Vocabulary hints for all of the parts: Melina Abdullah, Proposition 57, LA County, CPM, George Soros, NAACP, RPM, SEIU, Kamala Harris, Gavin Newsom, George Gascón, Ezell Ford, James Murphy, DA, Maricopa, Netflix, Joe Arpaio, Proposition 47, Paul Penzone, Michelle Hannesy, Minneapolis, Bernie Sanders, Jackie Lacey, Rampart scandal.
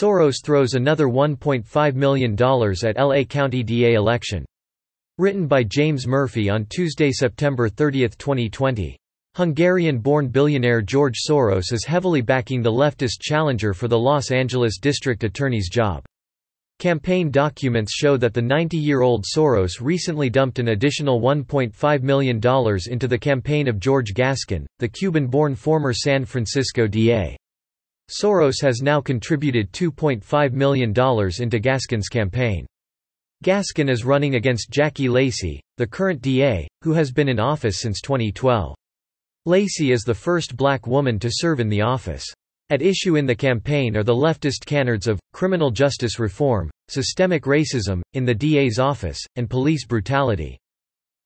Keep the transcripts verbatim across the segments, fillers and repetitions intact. Soros throws another one point five million dollars at L A County D A election. Written by James Murphy on Tuesday, September thirtieth, twenty twenty. Hungarian-born billionaire George Soros is heavily backing the leftist challenger for the Los Angeles District Attorney's job. Campaign documents show that the ninety-year-old Soros recently dumped an additional one point five million dollars into the campaign of George Gascón, the Cuban-born former San Francisco D A. Soros has now contributed two point five million dollars into Gascon's campaign. Gascón is running against Jackie Lacey, the current D A, who has been in office since twenty twelve. Lacey is the first black woman to serve in the office. At issue in the campaign are the leftist canards of criminal justice reform, systemic racism, in the D A's office, and police brutality.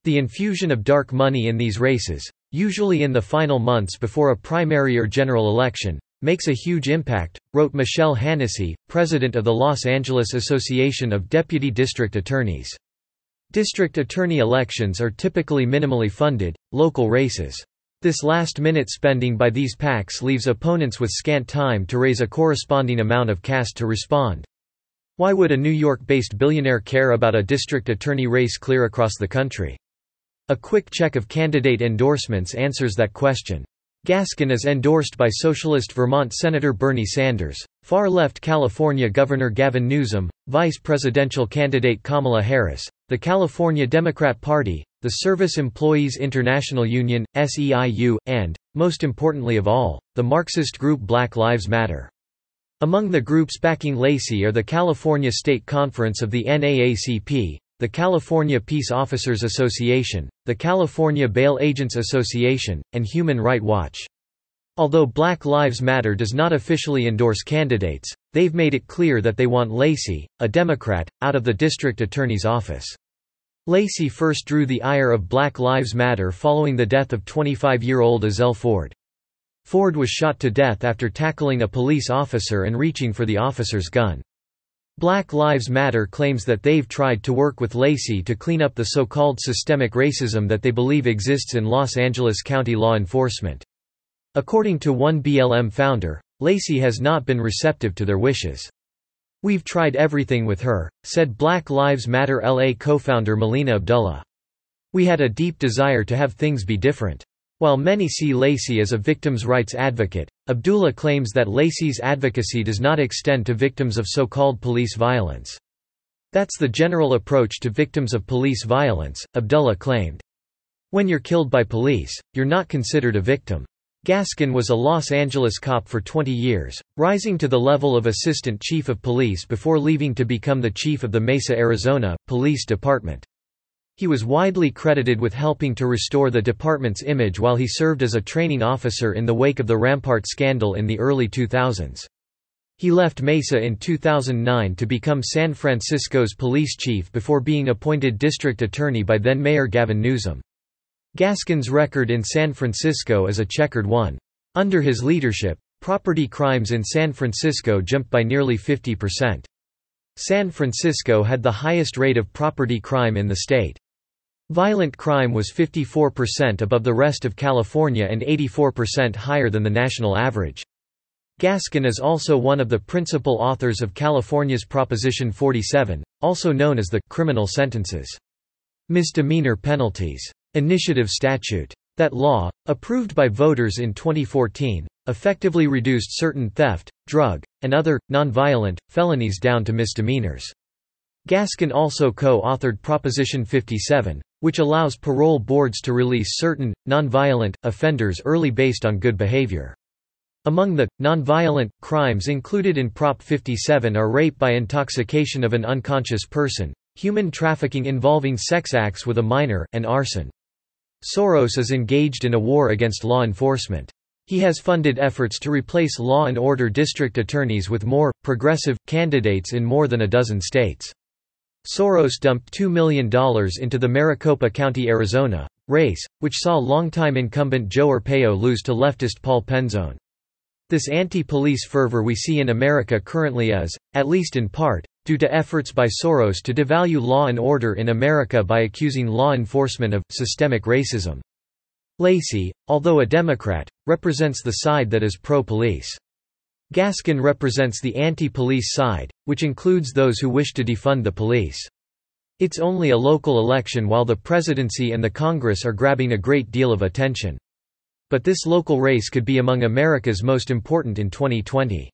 The infusion of dark money in these races, usually in the final months before a primary or general election, makes a huge impact, wrote Michelle Hannesy, president of the Los Angeles Association of Deputy District Attorneys. District attorney elections are typically minimally funded, local races. This last-minute spending by these PACs leaves opponents with scant time to raise a corresponding amount of cash to respond. Why would a New York-based billionaire care about a district attorney race clear across the country? A quick check of candidate endorsements answers that question. Gascón is endorsed by socialist Vermont Senator Bernie Sanders, far-left California Governor Gavin Newsom, vice presidential candidate Kamala Harris, the California Democrat Party, the Service Employees International Union, S E I U, and, most importantly of all, the Marxist group Black Lives Matter. Among the groups backing Lacey are the California State Conference of the N double A C P, the California Peace Officers Association, the California Bail Agents Association, and Human Rights Watch. Although Black Lives Matter does not officially endorse candidates, they've made it clear that they want Lacey, a Democrat, out of the district attorney's office. Lacey first drew the ire of Black Lives Matter following the death of twenty-five-year-old Ezell Ford. Ford was shot to death after tackling a police officer and reaching for the officer's gun. Black Lives Matter claims that they've tried to work with Lacey to clean up the so-called systemic racism that they believe exists in Los Angeles County law enforcement. According to one B L M founder, Lacey has not been receptive to their wishes. "We've tried everything with her," said Black Lives Matter L A co-founder Melina Abdullah. "We had a deep desire to have things be different." While many see Lacey as a victims' rights advocate, Abdullah claims that Lacey's advocacy does not extend to victims of so-called police violence. "That's the general approach to victims of police violence," Abdullah claimed. "When you're killed by police, you're not considered a victim." Gascón was a Los Angeles cop for twenty years, rising to the level of assistant chief of police before leaving to become the chief of the Mesa, Arizona, Police Department. He was widely credited with helping to restore the department's image while he served as a training officer in the wake of the Rampart scandal in the early two thousands. He left Mesa in two thousand nine to become San Francisco's police chief before being appointed district attorney by then-Mayor Gavin Newsom. Gascon's record in San Francisco is a checkered one. Under his leadership, property crimes in San Francisco jumped by nearly fifty percent. San Francisco had the highest rate of property crime in the state. Violent crime was fifty-four percent above the rest of California and eighty-four percent higher than the national average. Gascón is also one of the principal authors of California's Proposition forty-seven, also known as the criminal sentences, misdemeanor penalties, initiative statute. That law, approved by voters in twenty fourteen, effectively reduced certain theft, drug, and other, nonviolent, felonies down to misdemeanors. Gascón also co-authored Proposition fifty-seven, which allows parole boards to release certain, nonviolent, offenders early based on good behavior. Among the nonviolent crimes included in Prop fifty-seven are rape by intoxication of an unconscious person, human trafficking involving sex acts with a minor, and arson. Soros is engaged in a war against law enforcement. He has funded efforts to replace law and order district attorneys with more progressive candidates in more than a dozen states. Soros dumped two million dollars into the Maricopa County, Arizona, race, which saw longtime incumbent Joe Arpaio lose to leftist Paul Penzone. "This anti-police fervor we see in America currently is, at least in part, due to efforts by Soros to devalue law and order in America by accusing law enforcement of systemic racism." Lacey, although a Democrat, represents the side that is pro-police. Gascón represents the anti-police side, which includes those who wish to defund the police. It's only a local election while the presidency and the Congress are grabbing a great deal of attention. But this local race could be among America's most important in twenty twenty.